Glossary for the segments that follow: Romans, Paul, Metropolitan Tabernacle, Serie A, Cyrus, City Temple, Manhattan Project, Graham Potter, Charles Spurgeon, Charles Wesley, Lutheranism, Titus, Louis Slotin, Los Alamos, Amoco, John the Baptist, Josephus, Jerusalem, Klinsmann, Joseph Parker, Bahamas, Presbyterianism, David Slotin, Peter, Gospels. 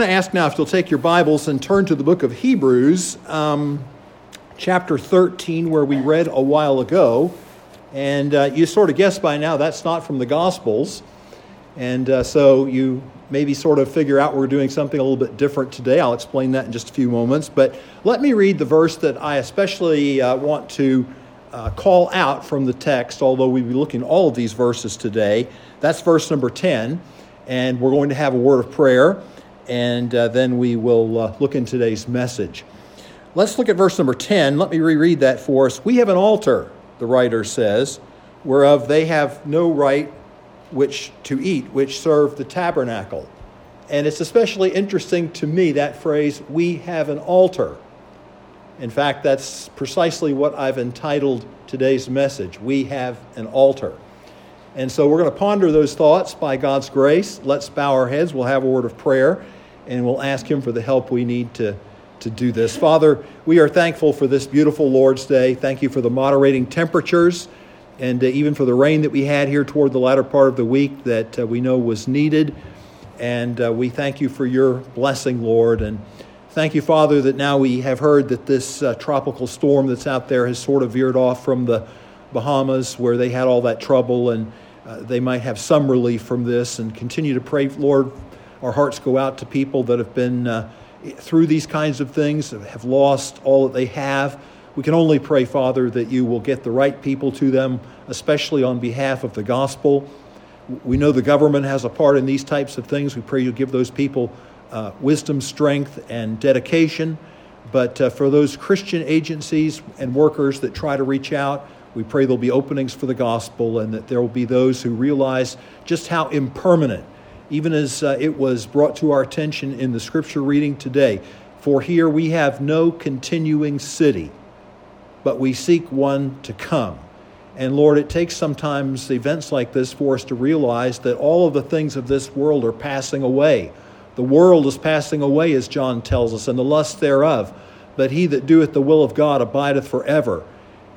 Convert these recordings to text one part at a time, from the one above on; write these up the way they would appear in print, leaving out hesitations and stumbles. I'm going to ask now if you'll take your Bibles and turn to the book of Hebrews, chapter 13, where we read a while ago. And you sort of guessed by now that's not from the Gospels. And so you maybe sort of figure out we're doing something a little bit different today. I'll explain that in just a few moments. But let me read the verse that I especially want to call out from the text, although we'll be looking at all of these verses today. That's verse number 10. And we're going to have a word of prayer. And then we will look in today's message. Let's look at verse number 10. Let me reread that for us. We have an altar, the writer says, whereof they have no right which to eat, which serve the tabernacle. And it's especially interesting to me, that phrase, we have an altar. In fact, that's precisely what I've entitled today's message, We Have an Altar. And so we're going to ponder those thoughts by God's grace. Let's bow our heads. We'll have a word of prayer. And we'll ask him for the help we need to do this. Father, we are thankful for this beautiful Lord's Day. Thank you for the moderating temperatures and even for the rain that we had here toward the latter part of the week that we know was needed. And we thank you for your blessing, Lord. And thank you, Father, that now we have heard that this tropical storm that's out there has sort of veered off from the Bahamas where they had all that trouble. And they might have some relief from this, and continue to pray, Lord. Our hearts go out to people that have been through these kinds of things, have lost all that they have. We can only pray, Father, that you will get the right people to them, especially on behalf of the gospel. We know the government has a part in these types of things. We pray you give those people wisdom, strength, and dedication. But for those Christian agencies and workers that try to reach out, we pray there'll be openings for the gospel, and that there will be those who realize just how impermanent, even as it was brought to our attention in the scripture reading today. For here we have no continuing city, but we seek one to come. And Lord, it takes sometimes events like this for us to realize that all of the things of this world are passing away. The world is passing away, as John tells us, and the lust thereof. But he that doeth the will of God abideth forever.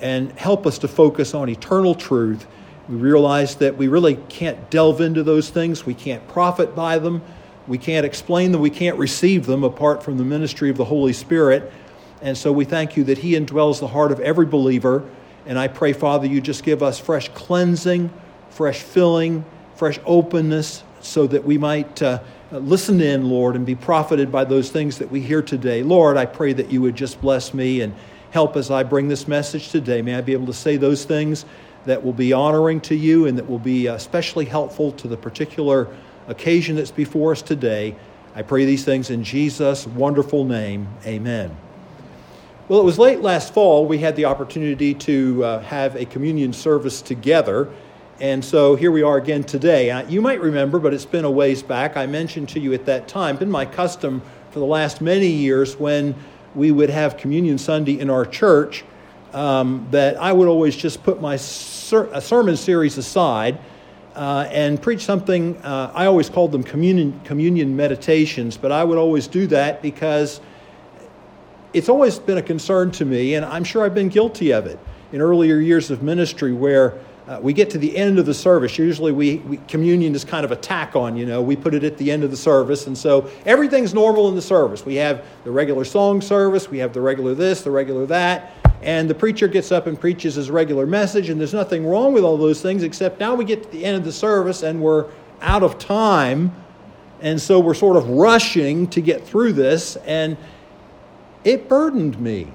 And help us to focus on eternal truth. We realize that we really can't delve into those things. We can't profit by them. We can't explain them. We can't receive them apart from the ministry of the Holy Spirit. And so we thank you that he indwells the heart of every believer. And I pray, Father, you just give us fresh cleansing, fresh filling, fresh openness, so that we might listen in, Lord, and be profited by those things that we hear today. Lord, I pray that you would just bless me and help as I bring this message today. May I be able to say those things that will be honoring to you and that will be especially helpful to the particular occasion that's before us today. I pray these things in Jesus' wonderful name. Amen. Well, it was late last fall we had the opportunity to have a communion service together. And so here we are again today. You might remember, but it's been a ways back, I mentioned to you at that time, been my custom for the last many years when we would have Communion Sunday in our church, that I would always just put my sermon series aside and preach something. I always called them communion meditations, but I would always do that because it's always been a concern to me, and I'm sure I've been guilty of it in earlier years of ministry where we get to the end of the service. Usually communion is kind of a tack on, you know. We put it at the end of the service, and so everything's normal in the service. We have the regular song service, we have the regular this, the regular that, and the preacher gets up and preaches his regular message, and there's nothing wrong with all those things, except now we get to the end of the service and we're out of time, and so we're sort of rushing to get through this, and it burdened me.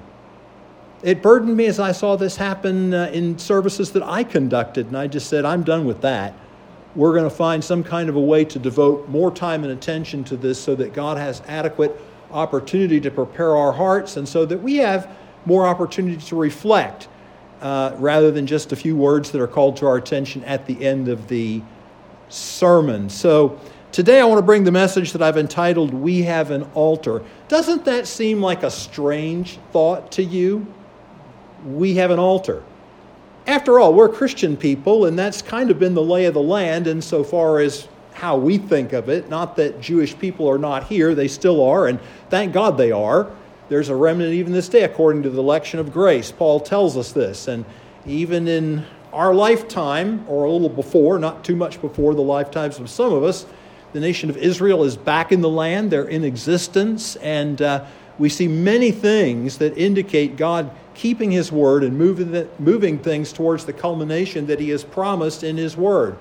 It burdened me as I saw this happen in services that I conducted, and I just said, I'm done with that. We're going to find some kind of a way to devote more time and attention to this so that God has adequate opportunity to prepare our hearts and so that we have more opportunity to reflect rather than just a few words that are called to our attention at the end of the sermon. So today I want to bring the message that I've entitled, We Have an Altar. Doesn't that seem like a strange thought to you? We have an altar. After all, we're Christian people, and that's kind of been the lay of the land insofar as how we think of it. Not that Jewish people are not here. They still are, and thank God they are. There's a remnant even this day, according to the election of grace. Paul tells us this, and even in our lifetime, or a little before, not too much before the lifetimes of some of us, The nation of Israel is back in the land. They're in existence. And we see many things that indicate God keeping his word and moving things towards the culmination that he has promised in his word.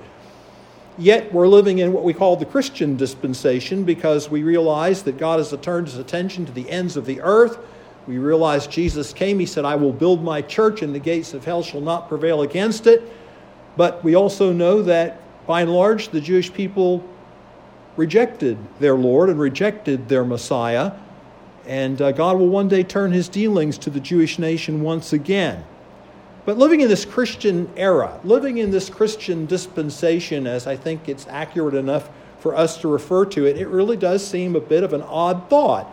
Yet we're living in what we call the Christian dispensation because we realize that God has turned his attention to the ends of the earth. We realize Jesus came, he said, I will build my church and the gates of hell shall not prevail against it. But we also know that by and large the Jewish people rejected their Lord and rejected their Messiah. And God will one day turn his dealings to the Jewish nation once again. But living in this Christian era, living in this Christian dispensation, as I think it's accurate enough for us to refer to it, it really does seem a bit of an odd thought.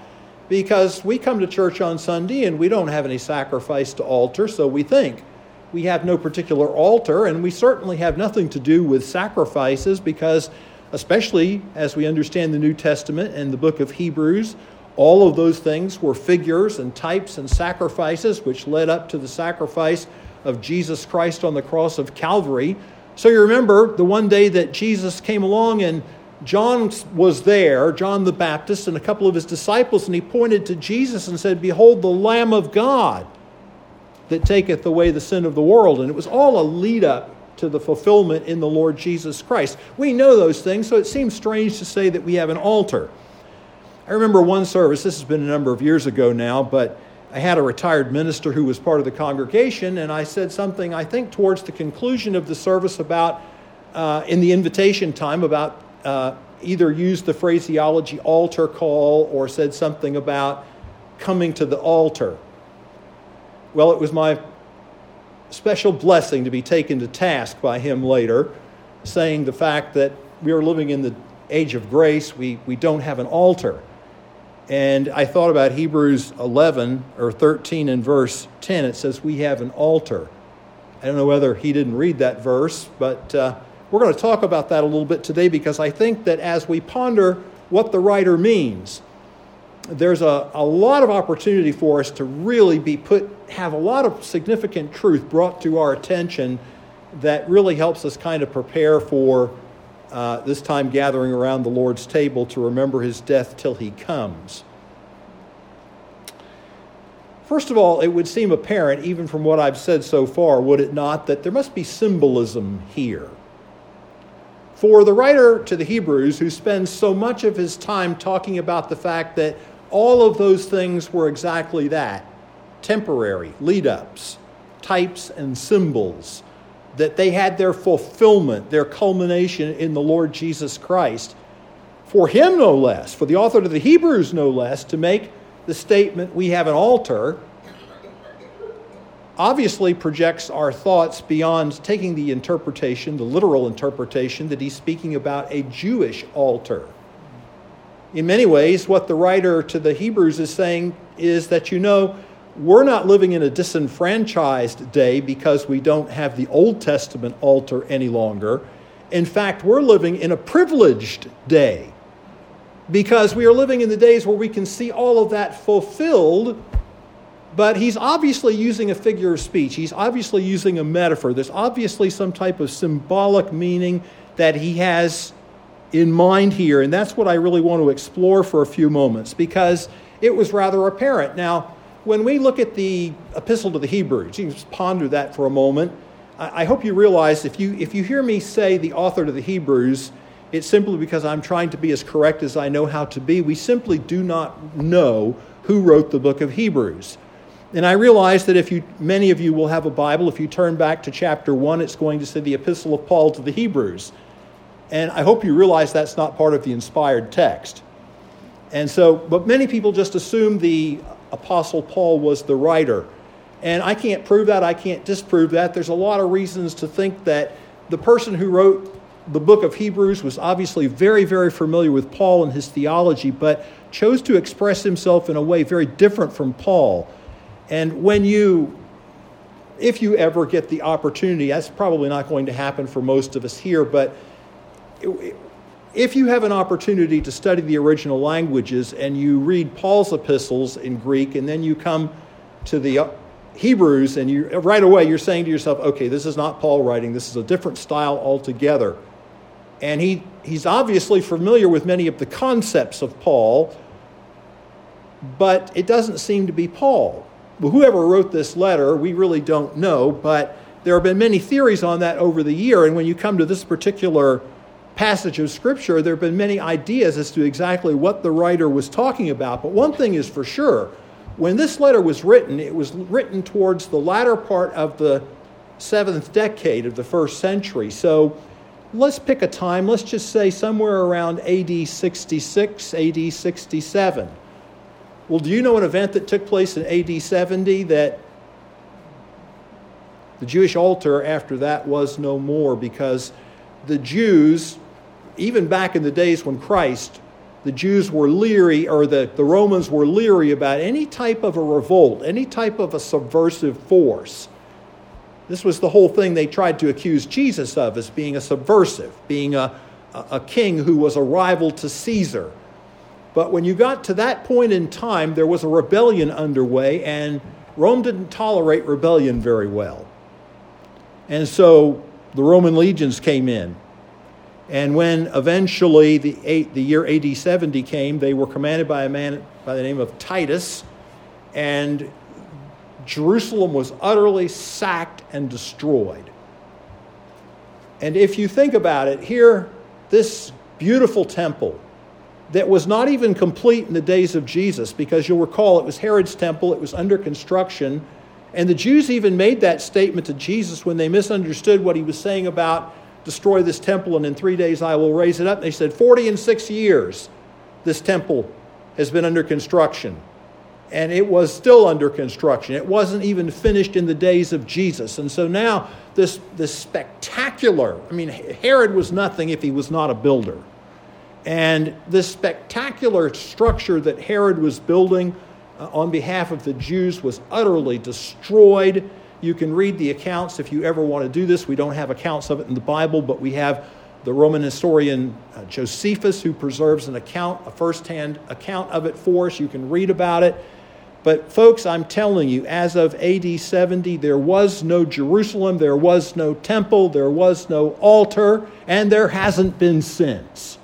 Because we come to church on Sunday and we don't have any sacrifice to altar, so we think we have no particular altar, and we certainly have nothing to do with sacrifices because, especially as we understand the New Testament and the book of Hebrews, all of those things were figures and types and sacrifices which led up to the sacrifice of Jesus Christ on the cross of Calvary. So you remember the one day that Jesus came along and John was there, John the Baptist, and a couple of his disciples, and he pointed to Jesus and said, Behold, the Lamb of God that taketh away the sin of the world. And it was all a lead up to the fulfillment in the Lord Jesus Christ. We know those things, so it seems strange to say that we have an altar. I remember one service, this has been a number of years ago now, but I had a retired minister who was part of the congregation, and I said something, I think, towards the conclusion of the service about, in the invitation time, about either used the phraseology altar call or said something about coming to the altar. Well, it was my special blessing to be taken to task by him later, saying the fact that we are living in the age of grace, we don't have an altar. And I thought about Hebrews 11 or 13 and verse 10. It says, we have an altar. I don't know whether he didn't read that verse, but we're going to talk about that a little bit today because I think that as we ponder what the writer means, there's a lot of opportunity for us to really have a lot of significant truth brought to our attention that really helps us kind of prepare for this time gathering around the Lord's table to remember his death till he comes. First of all, it would seem apparent, even from what I've said so far, would it not, that there must be symbolism here. For the writer to the Hebrews, who spends so much of his time talking about the fact that all of those things were exactly that, temporary lead-ups, types and symbols, that they had their fulfillment, their culmination in the Lord Jesus Christ, for him no less, for the author to the Hebrews no less, to make the statement, we have an altar, obviously projects our thoughts beyond taking the interpretation, the literal interpretation, that he's speaking about a Jewish altar. In many ways, what the writer to the Hebrews is saying is that, we're not living in a disenfranchised day because we don't have the Old Testament altar any longer. In fact, we're living in a privileged day because we are living in the days where we can see all of that fulfilled. But he's obviously using a figure of speech. He's obviously using a metaphor. There's obviously some type of symbolic meaning that he has in mind here. And that's what I really want to explore for a few moments because it was rather apparent. Now, when we look at the epistle to the Hebrews, you can just ponder that for a moment. I hope you realize if you hear me say the author to the Hebrews, it's simply because I'm trying to be as correct as I know how to be. We simply do not know who wrote the book of Hebrews. And I realize that many of you will have a Bible. If you turn back to chapter 1, it's going to say the Epistle of Paul to the Hebrews. And I hope you realize that's not part of the inspired text. And so, but many people just assume the Apostle Paul was the writer. And I can't prove that. I can't disprove that. There's a lot of reasons to think that the person who wrote the book of Hebrews was obviously very, very familiar with Paul and his theology, but chose to express himself in a way very different from Paul. And if you ever get the opportunity, that's probably not going to happen for most of us here, but if you have an opportunity to study the original languages and you read Paul's epistles in Greek and then you come to the Hebrews and right away you're saying to yourself, okay, this is not Paul writing, this is a different style altogether. And he's obviously familiar with many of the concepts of Paul, but it doesn't seem to be Paul. Well, whoever wrote this letter, we really don't know, but there have been many theories on that over the year, and when you come to this particular passage of Scripture, there have been many ideas as to exactly what the writer was talking about. But one thing is for sure, when this letter was written, it was written towards the latter part of the 7th decade of the 1st century. So let's pick a time, let's just say somewhere around AD 66, AD 67. Well, do you know an event that took place in AD 70 that the Jewish altar after that was no more, because the Jews, even back in the days when Christ, the Jews were leery, or the Romans were leery about any type of a revolt, any type of a subversive force. This was the whole thing they tried to accuse Jesus of, as being a subversive, being a king who was a rival to Caesar. But when you got to that point in time, there was a rebellion underway, and Rome didn't tolerate rebellion very well. And so the Roman legions came in. And when eventually the year AD 70 came, they were commanded by a man by the name of Titus, and Jerusalem was utterly sacked and destroyed. And if you think about it, here, this beautiful temple that was not even complete in the days of Jesus, because you'll recall it was Herod's temple, it was under construction, and the Jews even made that statement to Jesus when they misunderstood what he was saying about destroy this temple and in 3 days I will raise it up. They said 46 years this temple has been under construction. And it was still under construction. It wasn't even finished in the days of Jesus. And so now this spectacular, I mean, Herod was nothing if he was not a builder. And this spectacular structure that Herod was building on behalf of the Jews was utterly destroyed. You can read the accounts if you ever want to do this. We don't have accounts of it in the Bible, but we have the Roman historian Josephus, who preserves an account, a first-hand account of it for us. You can read about it. But folks, I'm telling you, as of AD 70, there was no Jerusalem, there was no temple, there was no altar, and there hasn't been since.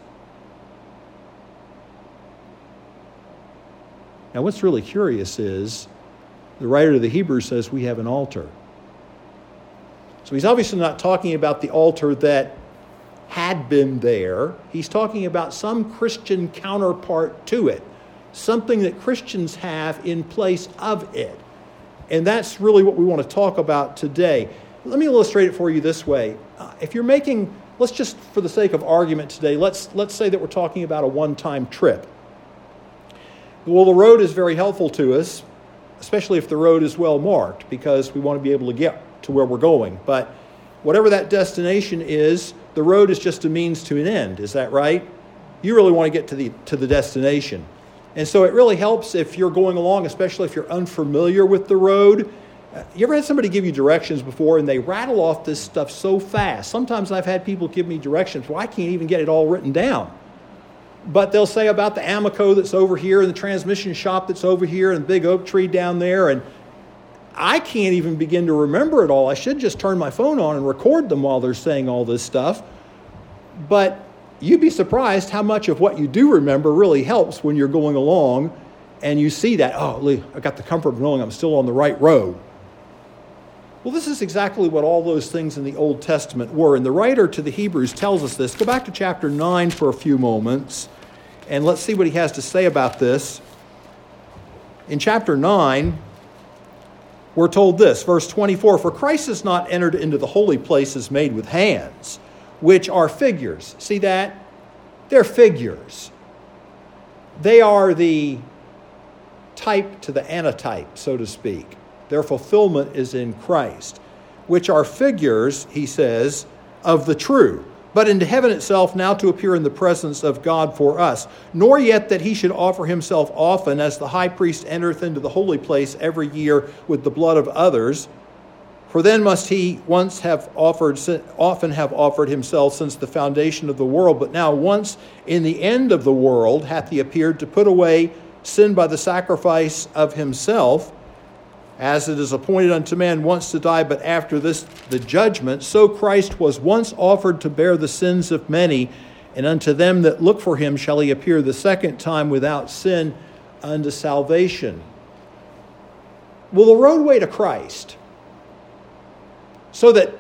Now, what's really curious is the writer of the Hebrews says we have an altar. So he's obviously not talking about the altar that had been there. He's talking about some Christian counterpart to it, something that Christians have in place of it. And that's really what we want to talk about today. Let me illustrate it for you this way. If you're making, let's just for the sake of argument today, let's say that we're talking about a one-time trip. Well, the road is very helpful to us, especially if the road is well marked, because we want to be able to get to where we're going. But whatever that destination is, the road is just a means to an end. Is that right? You really want to get to the destination. And so it really helps if you're going along, especially if you're unfamiliar with the road. You ever had somebody give you directions before and they rattle off this stuff so fast? Sometimes I've had people give me directions. Well, I can't even get it all written down. But they'll say about the Amoco that's over here and the transmission shop that's over here and the big oak tree down there. And I can't even begin to remember it all. I should just turn my phone on and record them while they're saying all this stuff. But you'd be surprised how much of what you do remember really helps when you're going along and you see that, oh, I got the comfort of knowing I'm still on the right road. Well, this is exactly what all those things in the Old Testament were. And the writer to the Hebrews tells us this. Go back to chapter 9 for a few moments, and let's see what he has to say about this. In chapter 9, we're told this, verse 24, "For Christ has not entered into the holy places made with hands, which are figures." See that? They're figures. They are the type to the antitype, so to speak. Their fulfillment is in Christ, which are figures, he says, of the true, but into heaven itself now to appear in the presence of God for us, nor yet that he should offer himself often as the high priest entereth into the holy place every year with the blood of others. For then must he often have offered himself since the foundation of the world, but now once in the end of the world hath he appeared to put away sin by the sacrifice of himself. As it is appointed unto man once to die, but after this the judgment, so Christ was once offered to bear the sins of many, and unto them that look for him shall he appear the second time without sin unto salvation. Well, the roadway to Christ, so that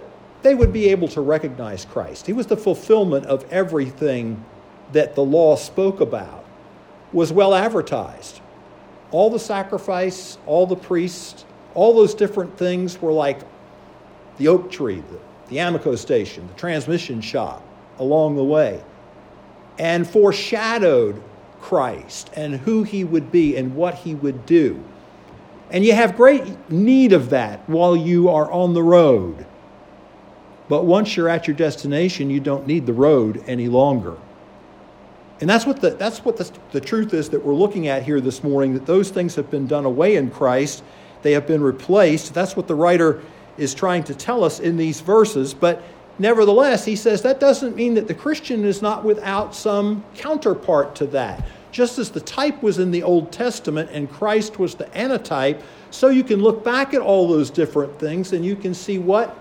they would be able to recognize Christ. He was the fulfillment of everything that the law spoke about, was well advertised. All the sacrifice, all the priests, all those different things were like the oak tree, the Amoco station, the transmission shop along the way, and foreshadowed Christ and who he would be and what he would do. And you have great need of that while you are on the road. But once you're at your destination, you don't need the road any longer. And that's what the truth is that we're looking at here this morning, that those things have been done away in Christ. They have been replaced. That's what the writer is trying to tell us in these verses. But nevertheless, he says that doesn't mean that the Christian is not without some counterpart to that. Just as the type was in the Old Testament and Christ was the antitype, so you can look back at all those different things and you can see what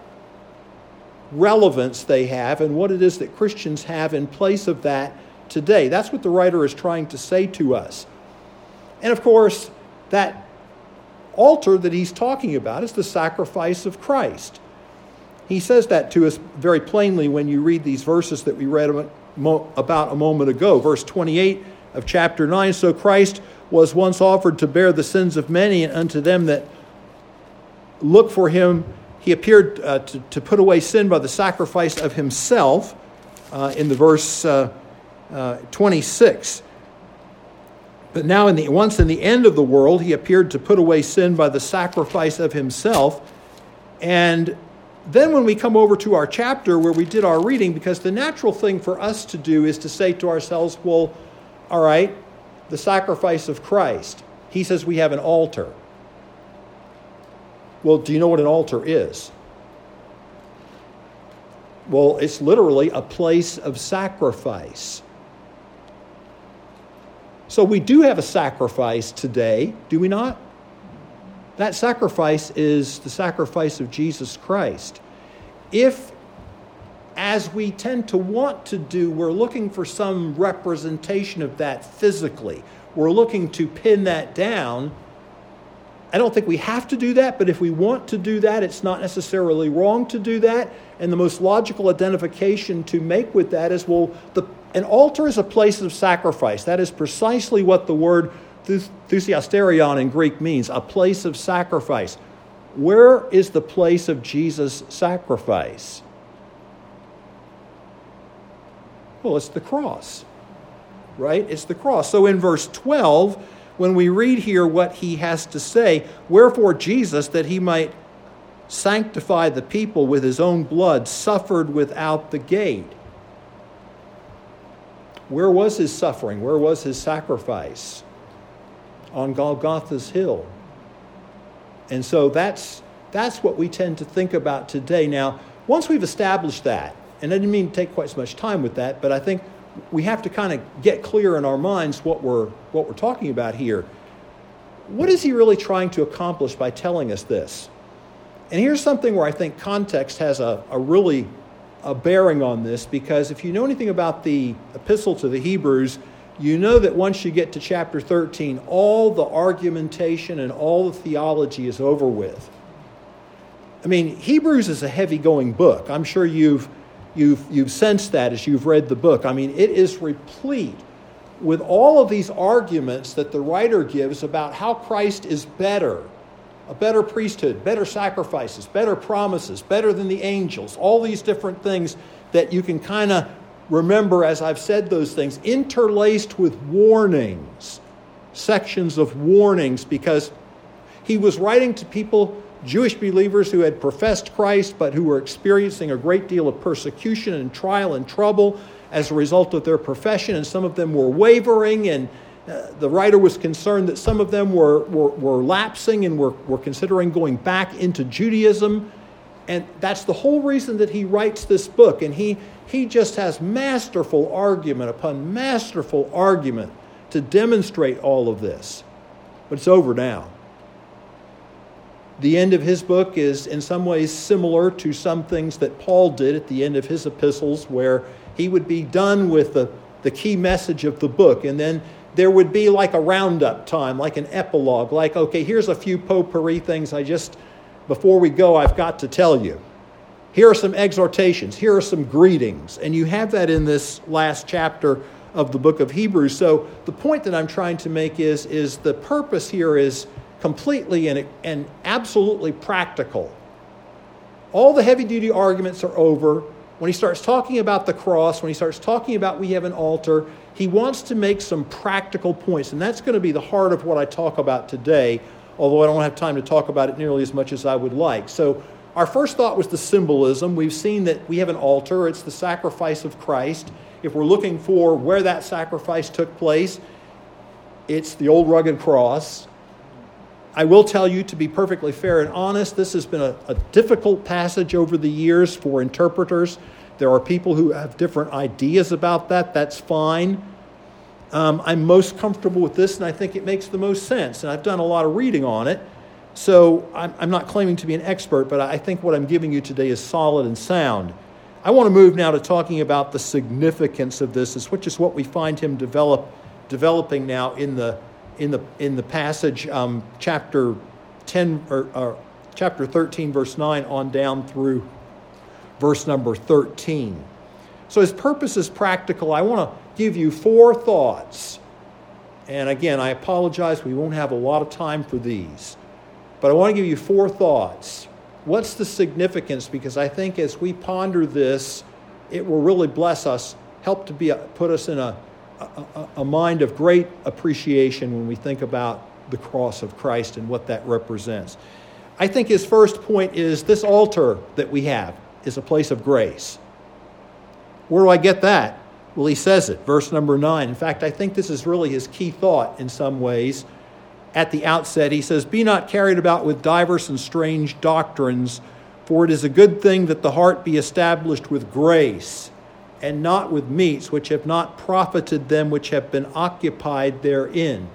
relevance they have and what it is that Christians have in place of that today. That's what the writer is trying to say to us. And of course, that altar that he's talking about is the sacrifice of Christ. He says that to us very plainly when you read these verses that we read about a moment ago. Verse 28 of chapter 9, so Christ was once offered to bear the sins of many, and unto them that look for him, he appeared to put away sin by the sacrifice of himself in the verse 26. But now once in the end of the world, he appeared to put away sin by the sacrifice of himself. And then when we come over to our chapter where we did our reading, because the natural thing for us to do is to say to ourselves, well, all right, the sacrifice of Christ. He says we have an altar. Well, do you know what an altar is? Well, it's literally a place of sacrifice. So we do have a sacrifice today, do we not? That sacrifice is the sacrifice of Jesus Christ. If, as we tend to want to do, we're looking for some representation of that physically, we're looking to pin that down, I don't think we have to do that, but if we want to do that, it's not necessarily wrong to do that. And the most logical identification to make with that is, well, an altar is a place of sacrifice. That is precisely what the word thusiasterion in Greek means, a place of sacrifice. Where is the place of Jesus' sacrifice? Well, it's the cross, right? It's the cross. So in verse 12, when we read here what he has to say, wherefore Jesus, that he might sanctify the people with his own blood, suffered without the gate. Where was his suffering? Where was his sacrifice? On Golgotha's hill. And so that's what we tend to think about today. Now, once we've established that, and I didn't mean to take quite so much time with that, but I think we have to kind of get clear in our minds what we're talking about here. What is he really trying to accomplish by telling us this? And here's something where I think context has a really bearing on this, because if you know anything about the epistle to the Hebrews, you know that once you get to chapter 13, all the argumentation and all the theology is over with. I mean, Hebrews is a heavy-going book. I'm sure you've sensed that as you've read the book. I mean, it is replete with all of these arguments that the writer gives about how Christ is better, a better priesthood, better sacrifices, better promises, better than the angels, all these different things that you can kind of remember as I've said those things, interlaced with warnings, sections of warnings, because he was writing to people, Jewish believers who had professed Christ but who were experiencing a great deal of persecution and trial and trouble as a result of their profession, and some of them were wavering, and the writer was concerned that some of them were lapsing and were considering going back into Judaism. And that's the whole reason that he writes this book, and he just has masterful argument upon masterful argument to demonstrate all of this. But it's over now. The end of his book is in some ways similar to some things that Paul did at the end of his epistles, where he would be done with the key message of the book, and then there would be like a roundup time, like an epilogue, like, okay, here's a few potpourri things before we go, I've got to tell you. Here are some exhortations, here are some greetings, and you have that in this last chapter of the book of Hebrews. So the point that I'm trying to make is the purpose here is completely and absolutely practical. All the heavy-duty arguments are over. When he starts talking about the cross, when he starts talking about we have an altar, he wants to make some practical points, and that's going to be the heart of what I talk about today, although I don't have time to talk about it nearly as much as I would like. So our first thought was the symbolism. We've seen that we have an altar. It's the sacrifice of Christ. If we're looking for where that sacrifice took place, it's the old rugged cross. I will tell you, to be perfectly fair and honest, this has been a difficult passage over the years for interpreters. There are people who have different ideas about that. That's fine. I'm most comfortable with this, and I think it makes the most sense. And I've done a lot of reading on it, so I'm not claiming to be an expert, but I think what I'm giving you today is solid and sound. I want to move now to talking about the significance of this, which is what we find him developing now in the passage, chapter 10 or chapter 13, verse 9, on down through verse number 13. So his purpose is practical. I want to give you four thoughts, and again, I apologize, we won't have a lot of time for these, but I want to give you four thoughts. What's the significance? Because I think as we ponder this, it will really bless us, help to put us in a mind of great appreciation when we think about the cross of Christ and what that represents. I think his first point is this altar that we have is a place of grace. Where do I get that? Well, he says it, verse number 9. In fact, I think this is really his key thought in some ways. At the outset, he says, "Be not carried about with divers and strange doctrines, for it is a good thing that the heart be established with grace, and not with meats which have not profited them which have been occupied therein."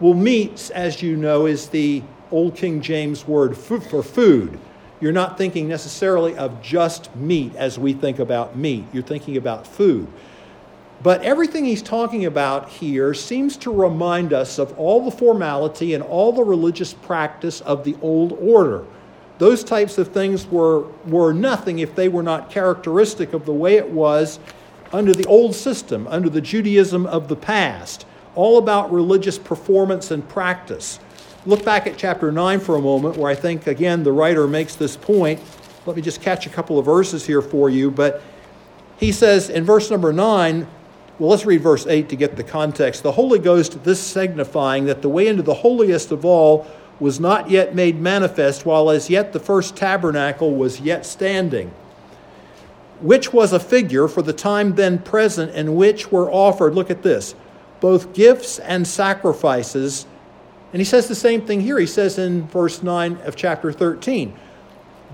Well, meats, as you know, is the old King James word for food. You're not thinking necessarily of just meat as we think about meat. You're thinking about food. But everything he's talking about here seems to remind us of all the formality and all the religious practice of the old order. Those types of things were nothing if they were not characteristic of the way it was under the old system, under the Judaism of the past, all about religious performance and practice. Look back at chapter 9 for a moment, where I think, again, the writer makes this point. Let me just catch a couple of verses here for you. But he says in verse number 9, well, let's read verse 8 to get the context. "The Holy Ghost, this signifying that the way into the holiest of all was not yet made manifest, while as yet the first tabernacle was yet standing, which was a figure for the time then present, in which were offered," look at this, "both gifts and sacrifices." And he says the same thing here. He says in verse 9 of chapter 13,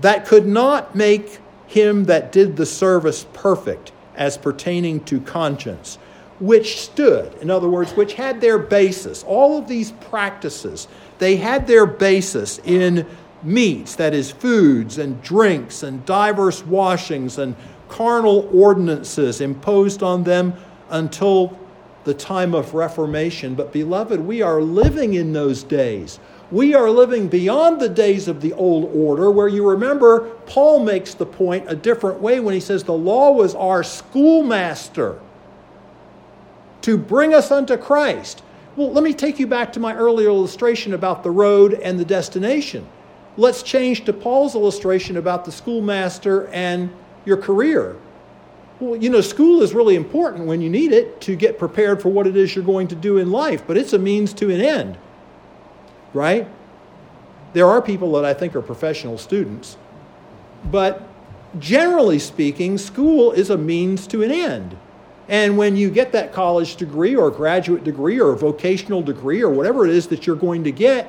"that could not make him that did the service perfect as pertaining to conscience, which stood," in other words, which had their basis. All of these practices, they had their basis in meats, that is foods and drinks and diverse washings and carnal ordinances imposed on them until the time of Reformation. But beloved, we are living in those days. We are living beyond the days of the old order, where you remember Paul makes the point a different way when he says the law was our schoolmaster to bring us unto Christ. Well, let me take you back to my earlier illustration about the road and the destination. Let's change to Paul's illustration about the schoolmaster and your career. Well, you know, school is really important when you need it to get prepared for what it is you're going to do in life, but it's a means to an end, right? There are people that I think are professional students, but generally speaking, school is a means to an end. And when you get that college degree or graduate degree or vocational degree or whatever it is that you're going to get,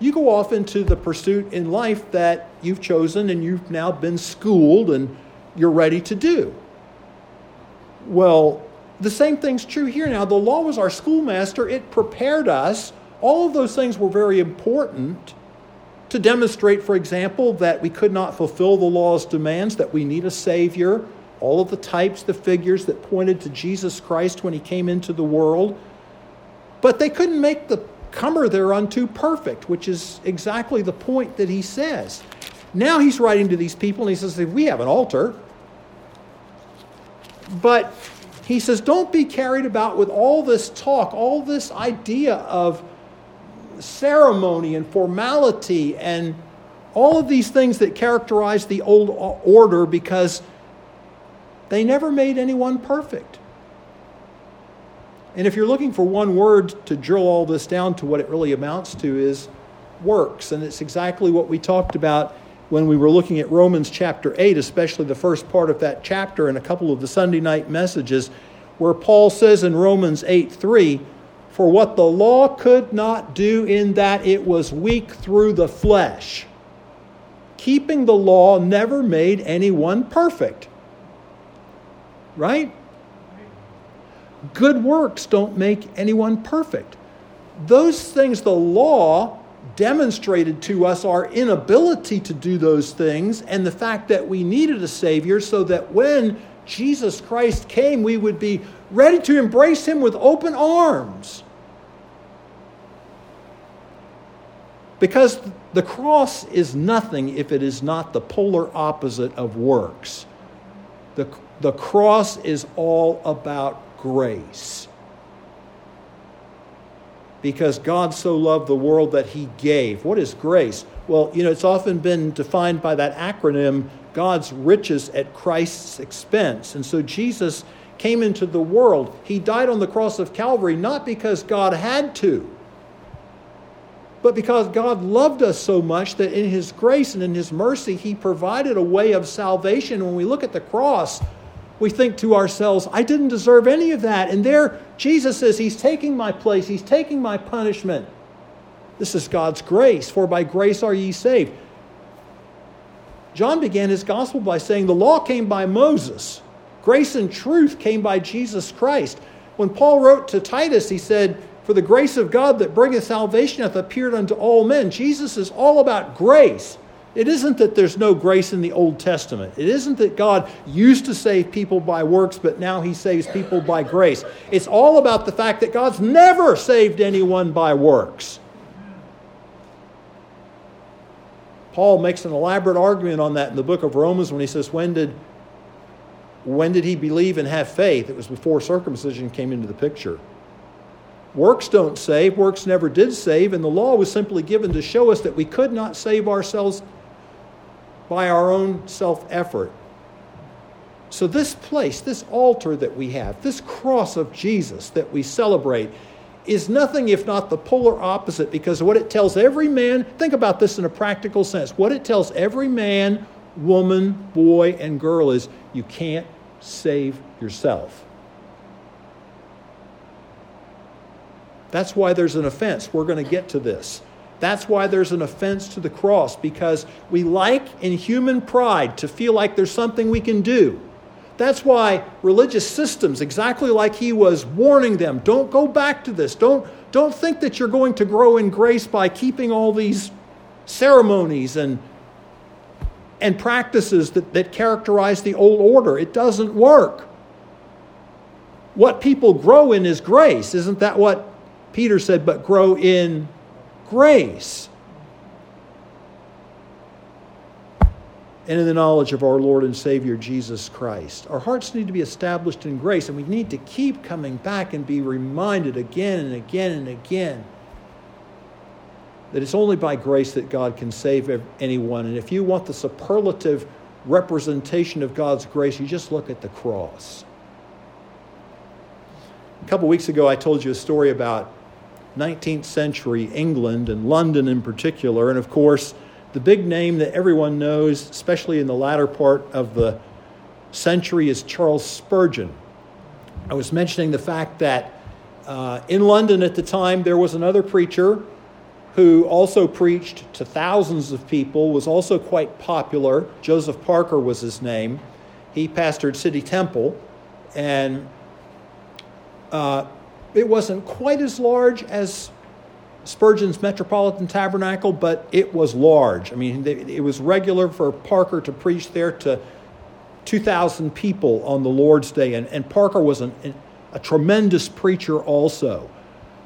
you go off into the pursuit in life that you've chosen and you've now been schooled and you're ready to do. Well, the same thing's true here now. The law was our schoolmaster. It prepared us. All of those things were very important to demonstrate, for example, that we could not fulfill the law's demands, that we need a Savior, all of the types, the figures that pointed to Jesus Christ when he came into the world. But they couldn't make the comer thereunto perfect, which is exactly the point that he says. Now he's writing to these people and he says, we have an altar. But he says, don't be carried about with all this talk, all this idea of ceremony and formality and all of these things that characterize the old order, because they never made anyone perfect. And if you're looking for one word to drill all this down to what it really amounts to is works. And it's exactly what we talked about when we were looking at Romans chapter 8, especially the first part of that chapter and a couple of the Sunday night messages, where Paul says in Romans 8:3, "For what the law could not do in that it was weak through the flesh." Keeping the law never made anyone perfect. Right? Good works don't make anyone perfect. Those things the law demonstrated to us, our inability to do those things, and the fact that we needed a Savior so that when Jesus Christ came, we would be ready to embrace him with open arms. Because the cross is nothing if it is not the polar opposite of works. The cross is all about grace. Because God so loved the world that he gave. What is grace? Well, it's often been defined by that acronym, God's riches at Christ's expense. And so Jesus came into the world. He died on the cross of Calvary, not because God had to, but because God loved us so much that in his grace and in his mercy, he provided a way of salvation. When we look at the cross, we think to ourselves, I didn't deserve any of that. And there, Jesus says, he's taking my place. He's taking my punishment. This is God's grace, for by grace are ye saved. John began his gospel by saying, the law came by Moses. Grace and truth came by Jesus Christ. When Paul wrote to Titus, he said, for the grace of God that bringeth salvation hath appeared unto all men. Jesus is all about grace. It isn't that there's no grace in the Old Testament. It isn't that God used to save people by works, but now he saves people by grace. It's all about the fact that God's never saved anyone by works. Paul makes an elaborate argument on that in the book of Romans when he says, when did he believe and have faith? It was before circumcision came into the picture. Works don't save. Works never did save. And the law was simply given to show us that we could not save ourselves by our own self-effort. So this place, this altar that we have, this cross of Jesus that we celebrate, is nothing if not the polar opposite, because what it tells every man, think about this in a practical sense, what it tells every man, woman, boy, and girl is you can't save yourself. That's why there's an offense. We're going to get to this. That's why there's an offense to the cross, because we like in human pride to feel like there's something we can do. That's why religious systems, exactly like he was warning them, don't go back to this. Don't think that you're going to grow in grace by keeping all these ceremonies and practices that characterize the old order. It doesn't work. What people grow in is grace. Isn't that what Peter said? But grow in grace. And in the knowledge of our Lord and Savior, Jesus Christ. Our hearts need to be established in grace, and we need to keep coming back and be reminded again and again and again that it's only by grace that God can save anyone. And if you want the superlative representation of God's grace, you just look at the cross. A couple weeks ago, I told you a story about 19th century England and London in particular. And of course, the big name that everyone knows, especially in the latter part of the century, is Charles Spurgeon. I was mentioning the fact that in London at the time, there was another preacher who also preached to thousands of people, was also quite popular. Joseph Parker was his name. He pastored City Temple, and it wasn't quite as large as Spurgeon's Metropolitan Tabernacle, but it was large. I mean, it was regular for Parker to preach there to 2,000 people on the Lord's Day, and Parker was a tremendous preacher also.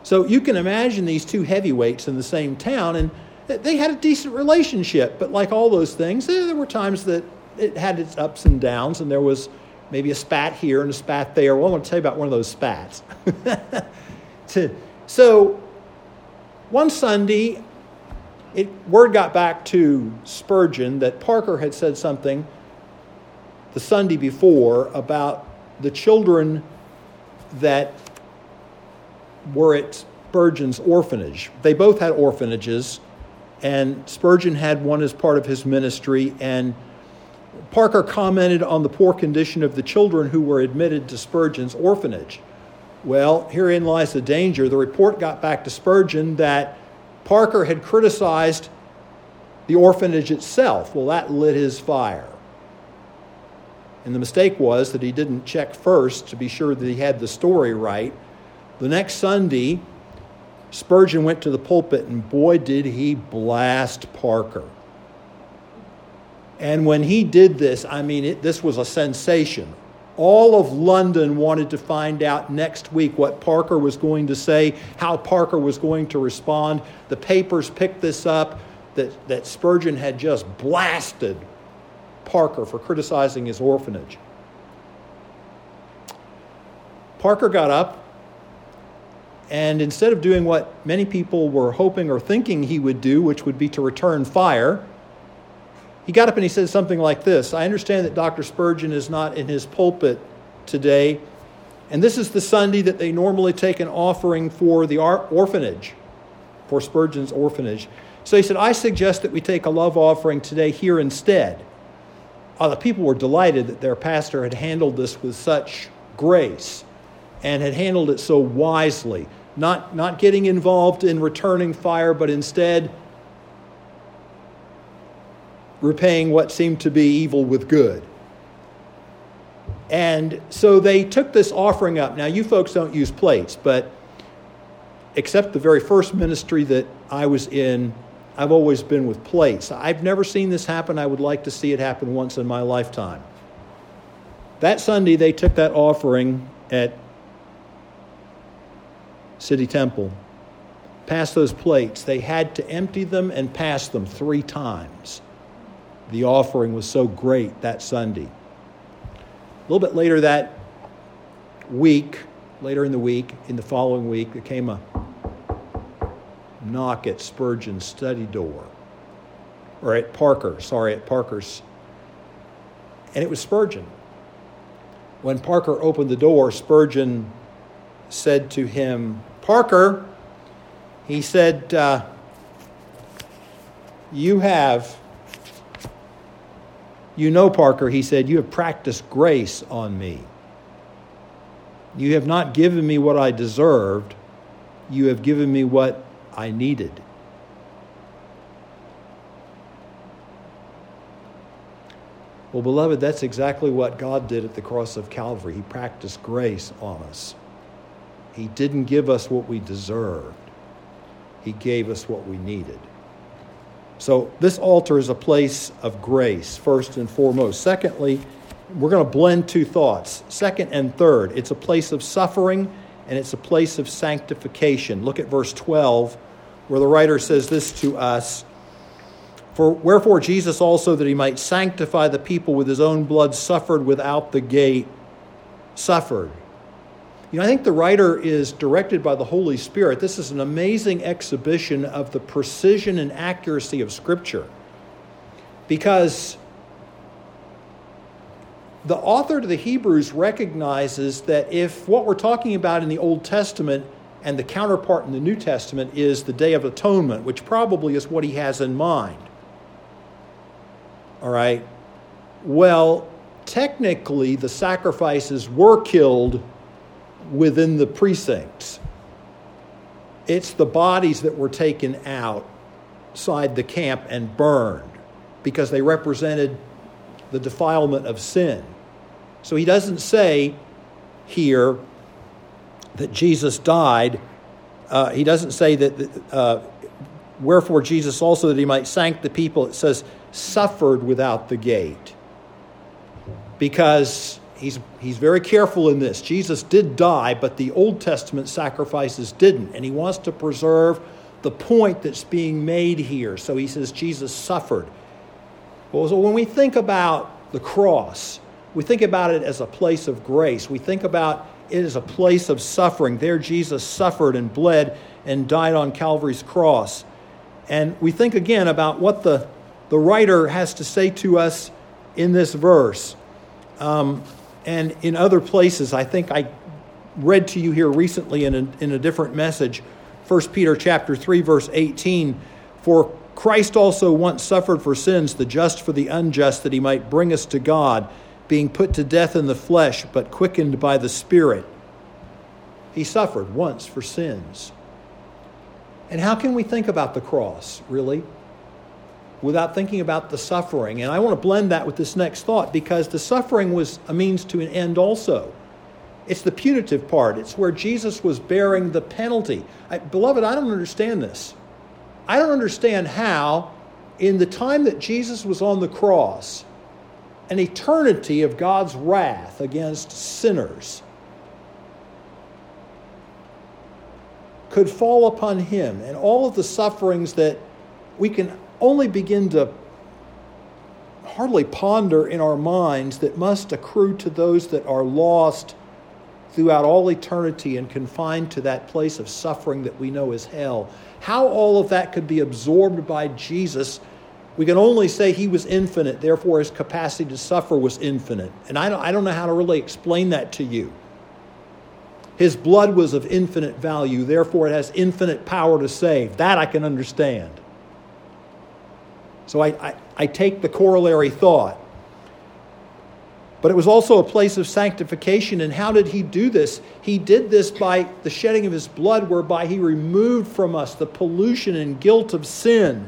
So you can imagine these two heavyweights in the same town, and they had a decent relationship, but like all those things, there were times that it had its ups and downs, and there was maybe a spat here and a spat there. Well, I want to tell you about one of those spats. So one Sunday, word got back to Spurgeon that Parker had said something the Sunday before about the children that were at Spurgeon's orphanage. They both had orphanages, and Spurgeon had one as part of his ministry, and Parker commented on the poor condition of the children who were admitted to Spurgeon's orphanage. Well, herein lies the danger. The report got back to Spurgeon that Parker had criticized the orphanage itself. Well, that lit his fire. And the mistake was that he didn't check first to be sure that he had the story right. The next Sunday, Spurgeon went to the pulpit, and boy, did he blast Parker. And when he did this, I mean, this was a sensation. All of London wanted to find out next week what Parker was going to say, how Parker was going to respond. The papers picked this up, that Spurgeon had just blasted Parker for criticizing his orphanage. Parker got up, and instead of doing what many people were hoping or thinking he would do, which would be to return fire, he got up and he said something like this: I understand that Dr. Spurgeon is not in his pulpit today, and this is the Sunday that they normally take an offering for the orphanage, for Spurgeon's orphanage. So he said, I suggest that we take a love offering today here instead. The people were delighted that their pastor had handled this with such grace and had handled it so wisely, not getting involved in returning fire, but instead repaying what seemed to be evil with good. And so they took this offering up. Now, you folks don't use plates, but except the very first ministry that I was in, I've always been with plates. I've never seen this happen. I would like to see it happen once in my lifetime. That Sunday, they took that offering at City Temple, passed those plates. They had to empty them and pass them 3 times. The offering was so great that Sunday. A little bit later that week, in the following week, there came a knock at Spurgeon's study door, or at Parker's. And it was Spurgeon. When Parker opened the door, Spurgeon said to him, Parker, he said, Parker, he said, you have practiced grace on me. You have not given me what I deserved. You have given me what I needed. Well, beloved, that's exactly what God did at the cross of Calvary. He practiced grace on us. He didn't give us what we deserved. He gave us what we needed. So this altar is a place of grace, first and foremost. Secondly, we're going to blend two thoughts. Second and third, it's a place of suffering and it's a place of sanctification. Look at verse 12, where the writer says this to us: For wherefore Jesus also, that he might sanctify the people with his own blood, suffered without the gate, suffered. I think the writer is directed by the Holy Spirit. This is an amazing exhibition of the precision and accuracy of Scripture, because the author to the Hebrews recognizes that if what we're talking about in the Old Testament and the counterpart in the New Testament is the Day of Atonement, which probably is what he has in mind. All right? Well, technically, the sacrifices were killed within the precincts. It's the bodies that were taken outside the camp and burned because they represented the defilement of sin. So he doesn't say here that Jesus died He doesn't say that, wherefore Jesus also, that he might sanct the people. It says, suffered without the gate. Because he's very careful in this. Jesus did die, but the Old Testament sacrifices didn't. And he wants to preserve the point that's being made here. So he says Jesus suffered. Well, so when we think about the cross, we think about it as a place of grace. We think about it as a place of suffering. There Jesus suffered and bled and died on Calvary's cross. And we think again about what the writer has to say to us in this verse. And in other places, I think I read to you here recently in a different message, 1 Peter chapter 3, verse 18, for Christ also once suffered for sins, the just for the unjust, that he might bring us to God, being put to death in the flesh, but quickened by the Spirit. He suffered once for sins. And how can we think about the cross, really, without thinking about the suffering? And I want to blend that with this next thought, because the suffering was a means to an end also. It's the punitive part. It's where Jesus was bearing the penalty. Beloved, I don't understand this. I don't understand how, in the time that Jesus was on the cross, an eternity of God's wrath against sinners could fall upon him, and all of the sufferings that we can only begin to hardly ponder in our minds that must accrue to those that are lost throughout all eternity and confined to that place of suffering that we know as hell. How all of that could be absorbed by Jesus, we can only say he was infinite, therefore his capacity to suffer was infinite. And I don't know how to really explain that to you. His blood was of infinite value, therefore it has infinite power to save. That I can understand. So I take the corollary thought. But it was also a place of sanctification. And how did he do this? He did this by the shedding of his blood, whereby he removed from us the pollution and guilt of sin.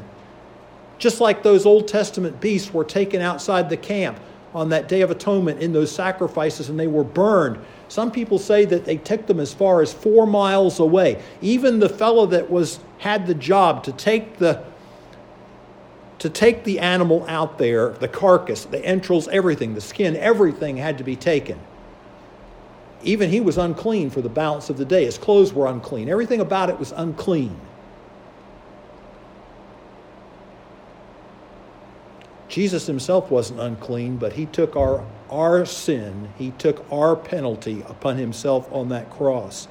Just like those Old Testament beasts were taken outside the camp on that Day of Atonement in those sacrifices, and they were burned. Some people say that they took them as far as 4 miles away. Even the fellow that had the job to take the animal out there, the carcass, the entrails, everything, the skin, everything had to be taken. Even he was unclean for the balance of the day. His clothes were unclean. Everything about it was unclean. Jesus himself wasn't unclean, but he took our sin, he took our penalty upon himself on that cross.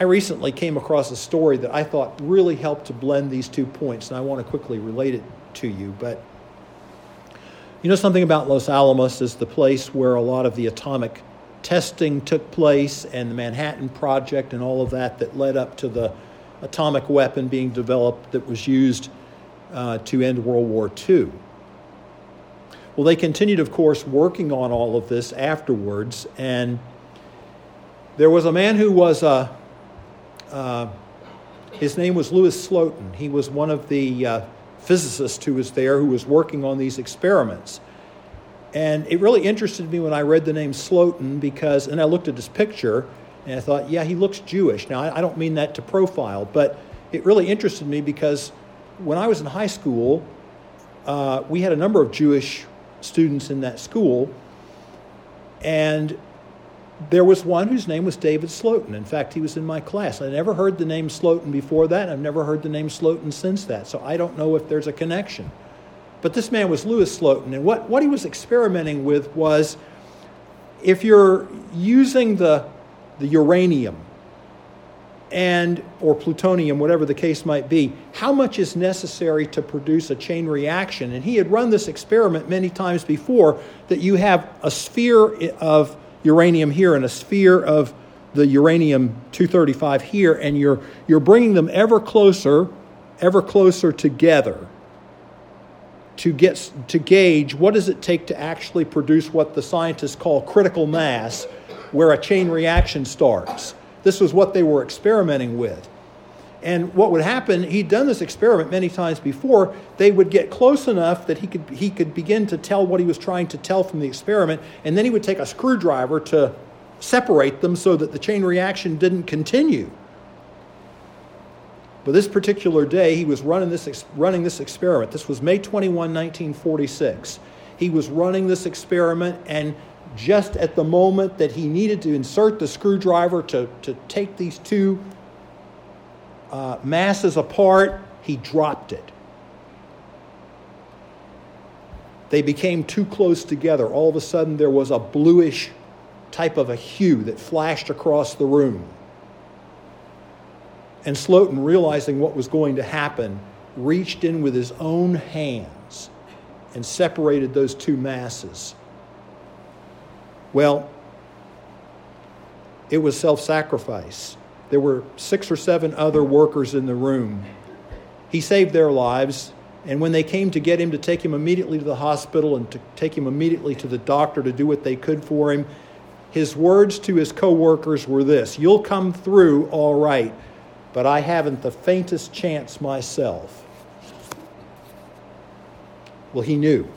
I recently came across a story that I thought really helped to blend these 2 points, and I want to quickly relate it to you. But you know something about Los Alamos is the place where a lot of the atomic testing took place, and the Manhattan Project and all of that led up to the atomic weapon being developed that was used to end World War II. Well, they continued, of course, working on all of this afterwards, and there was a man who was his name was Louis Slotin. He was one of the physicists who was there, who was working on these experiments. And it really interested me when I read the name Slotin, because, and I looked at his picture, and I thought, yeah, he looks Jewish. Now, I don't mean that to profile, but it really interested me because when I was in high school, we had a number of Jewish students in that school, and there was one whose name was David Slotin. In fact, he was in my class. I never heard the name Slotin before that, and I've never heard the name Slotin since that, so I don't know if there's a connection. But this man was Louis Slotin, and what he was experimenting with was, if you're using the uranium or plutonium, whatever the case might be, how much is necessary to produce a chain reaction? And he had run this experiment many times before, that you have a sphere of uranium here and a sphere of the uranium-235 here, and you're bringing them ever closer together to gauge what does it take to actually produce what the scientists call critical mass, where a chain reaction starts. This was what they were experimenting with. And what would happen, he'd done this experiment many times before, they would get close enough that he could begin to tell what he was trying to tell from the experiment, and then he would take a screwdriver to separate them so that the chain reaction didn't continue. But this particular day, he was running this experiment. This was May 21, 1946. He was running this experiment, and just at the moment that he needed to insert the screwdriver to take these two masses apart, he dropped it. They became too close together. All of a sudden, there was a bluish type of a hue that flashed across the room. And Slotin, realizing what was going to happen, reached in with his own hands and separated those two masses. Well, it was self-sacrifice. There were 6 or 7 other workers in the room. He saved their lives, and when they came to get him, to take him immediately to the hospital and to take him immediately to the doctor to do what they could for him, his words to his co-workers were this: "You'll come through all right, but I haven't the faintest chance myself." Well, he knew.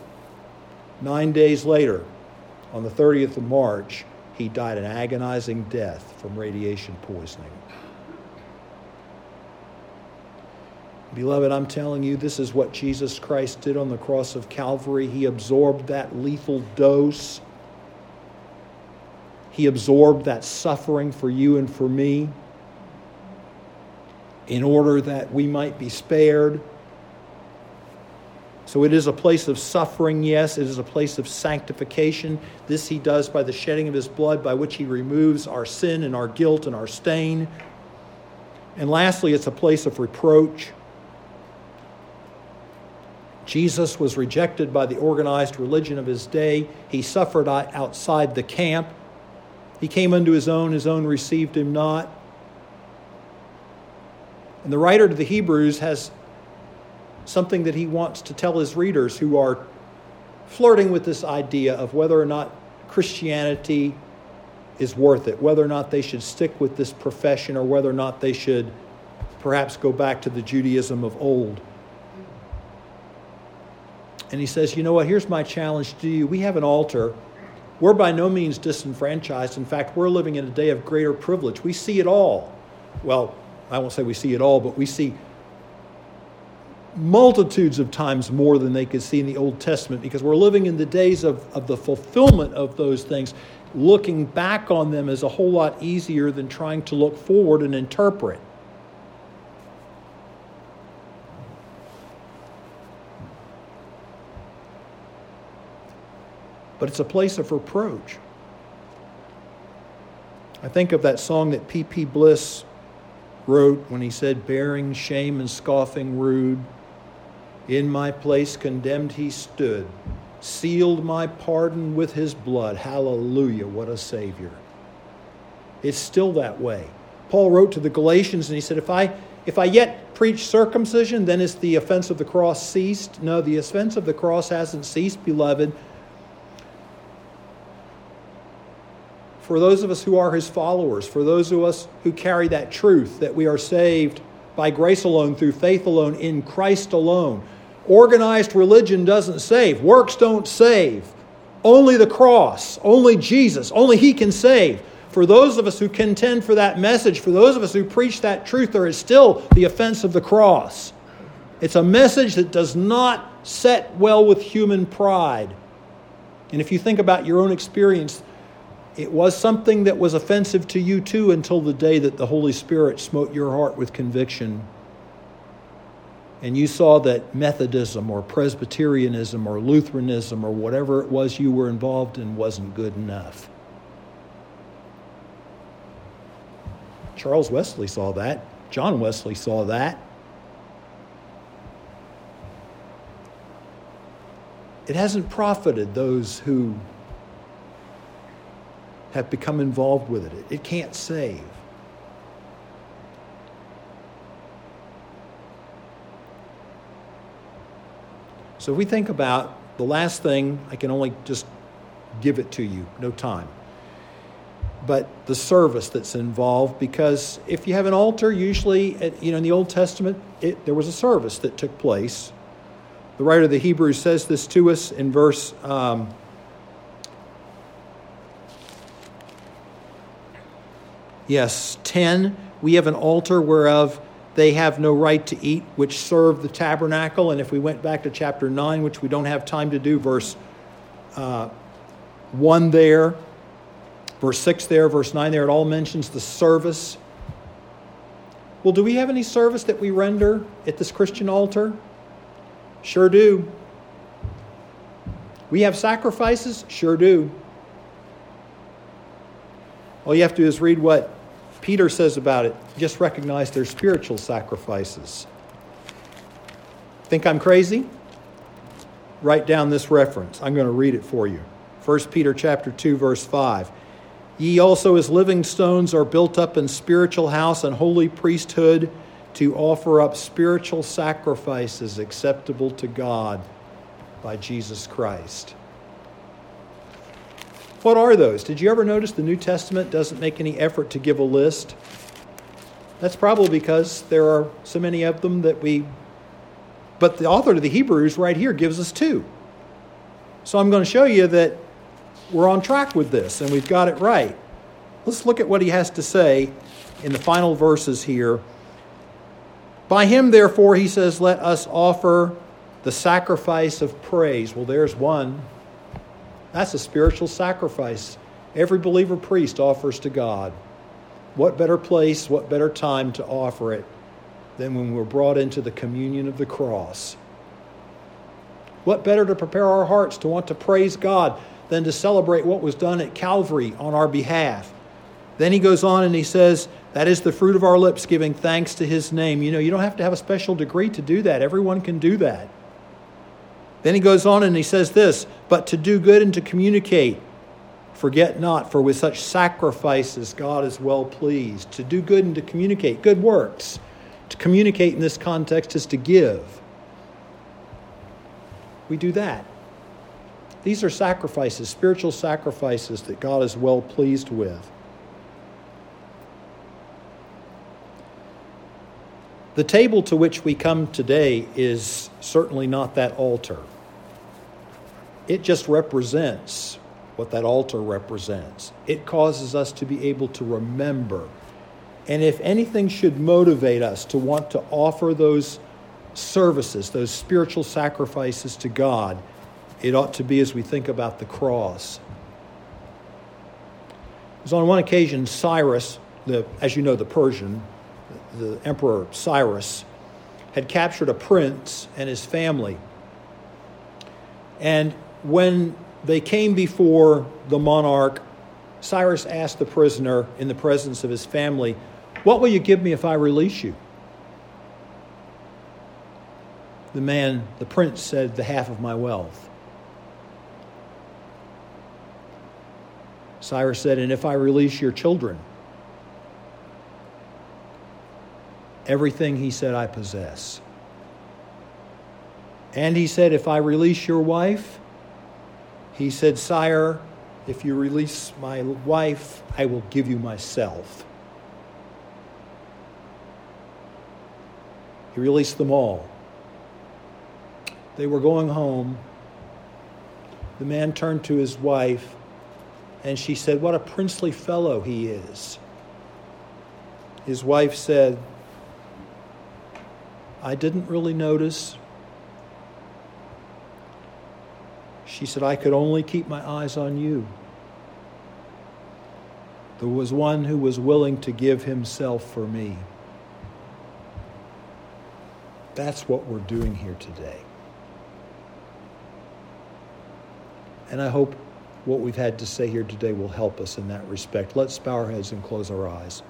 9 days later, on the 30th of March, he died an agonizing death from radiation poisoning. Beloved, I'm telling you, this is what Jesus Christ did on the cross of Calvary. He absorbed that lethal dose. He absorbed that suffering for you and for me, in order that we might be spared. So it is a place of suffering, yes. It is a place of sanctification. This he does by the shedding of his blood, by which he removes our sin and our guilt and our stain. And lastly, it's a place of reproach. Jesus was rejected by the organized religion of his day. He suffered outside the camp. He came unto his own received him not. And the writer to the Hebrews has something that he wants to tell his readers who are flirting with this idea of whether or not Christianity is worth it, whether or not they should stick with this profession, or whether or not they should perhaps go back to the Judaism of old. And he says, you know what, here's my challenge to you. We have an altar. We're by no means disenfranchised. In fact, we're living in a day of greater privilege. We see it all. Well, I won't say we see it all, but we see multitudes of times more than they could see in the Old Testament, because we're living in the days of the fulfillment of those things. Looking back on them is a whole lot easier than trying to look forward and interpret. But it's a place of reproach. I think of that song that P. Bliss wrote when he said, "Bearing shame and scoffing rude, in my place condemned he stood, sealed my pardon with his blood. Hallelujah, what a Savior." It's still that way. Paul wrote to the Galatians and he said, if I yet preach circumcision, then is the offense of the cross ceased? No, the offense of the cross hasn't ceased, beloved. For those of us who are his followers, for those of us who carry that truth that we are saved by grace alone, through faith alone, in Christ alone. Organized religion doesn't save. Works don't save. Only the cross, only Jesus, only he can save. For those of us who contend for that message, for those of us who preach that truth, there is still the offense of the cross. It's a message that does not set well with human pride. And if you think about your own experience, it was something that was offensive to you too, until the day that the Holy Spirit smote your heart with conviction. And you saw that Methodism or Presbyterianism or Lutheranism or whatever it was you were involved in wasn't good enough. Charles Wesley saw that. John Wesley saw that. It hasn't profited those who have become involved with it. It can't save. So if we think about the last thing, I can only just give it to you, no time. But the service that's involved, because if you have an altar, usually, in the Old Testament, there was a service that took place. The writer of the Hebrews says this to us in verse Yes, 10, we have an altar whereof they have no right to eat, which serve the tabernacle. And if we went back to chapter 9, which we don't have time to do, verse 1 there, verse 6 there, verse 9 there, it all mentions the service. Well, do we have any service that we render at this Christian altar? Sure do. We have sacrifices? Sure do. All you have to do is read what Peter says about it. Just recognize they're spiritual sacrifices. Think I'm crazy? Write down this reference. I'm going to read it for you. 1 Peter chapter 2, verse 5. Ye also as living stones are built up in spiritual house and holy priesthood to offer up spiritual sacrifices acceptable to God by Jesus Christ. What are those? Did you ever notice the New Testament doesn't make any effort to give a list? That's probably because there are so many of them that we... But the author of the Hebrews right here gives us two. So I'm going to show you that we're on track with this, and we've got it right. Let's look at what he has to say in the final verses here. By him, therefore, he says, let us offer the sacrifice of praise. Well, there's one. That's a spiritual sacrifice every believer priest offers to God. What better place, what better time to offer it than when we're brought into the communion of the cross? What better to prepare our hearts to want to praise God than to celebrate what was done at Calvary on our behalf? Then he goes on and he says, that is the fruit of our lips, giving thanks to his name. You know, you don't have to have a special degree to do that. Everyone can do that. Then he goes on and he says this, but to do good and to communicate, forget not, for with such sacrifices God is well pleased. To do good and to communicate, good works. To communicate in this context is to give. We do that. These are sacrifices, spiritual sacrifices that God is well pleased with. The table to which we come today is certainly not that altar. It just represents what that altar represents. It causes us to be able to remember. And if anything should motivate us to want to offer those services, those spiritual sacrifices to God, it ought to be as we think about the cross. It was on one occasion Cyrus, as you know, the Persian, the Emperor Cyrus, had captured a prince and his family. And when they came before the monarch, Cyrus asked the prisoner in the presence of his family, what will you give me if I release you? The prince said, the half of my wealth. Cyrus said, and if I release your children? Everything, he said, I possess. And he said, if I release your wife? He said, sire, if you release my wife, I will give you myself. He released them all. They were going home. The man turned to his wife, and she said, what a princely fellow he is. His wife said, I didn't really notice. She said, I could only keep my eyes on you. There was one who was willing to give himself for me. That's what we're doing here today. And I hope what we've had to say here today will help us in that respect. Let's bow our heads and close our eyes.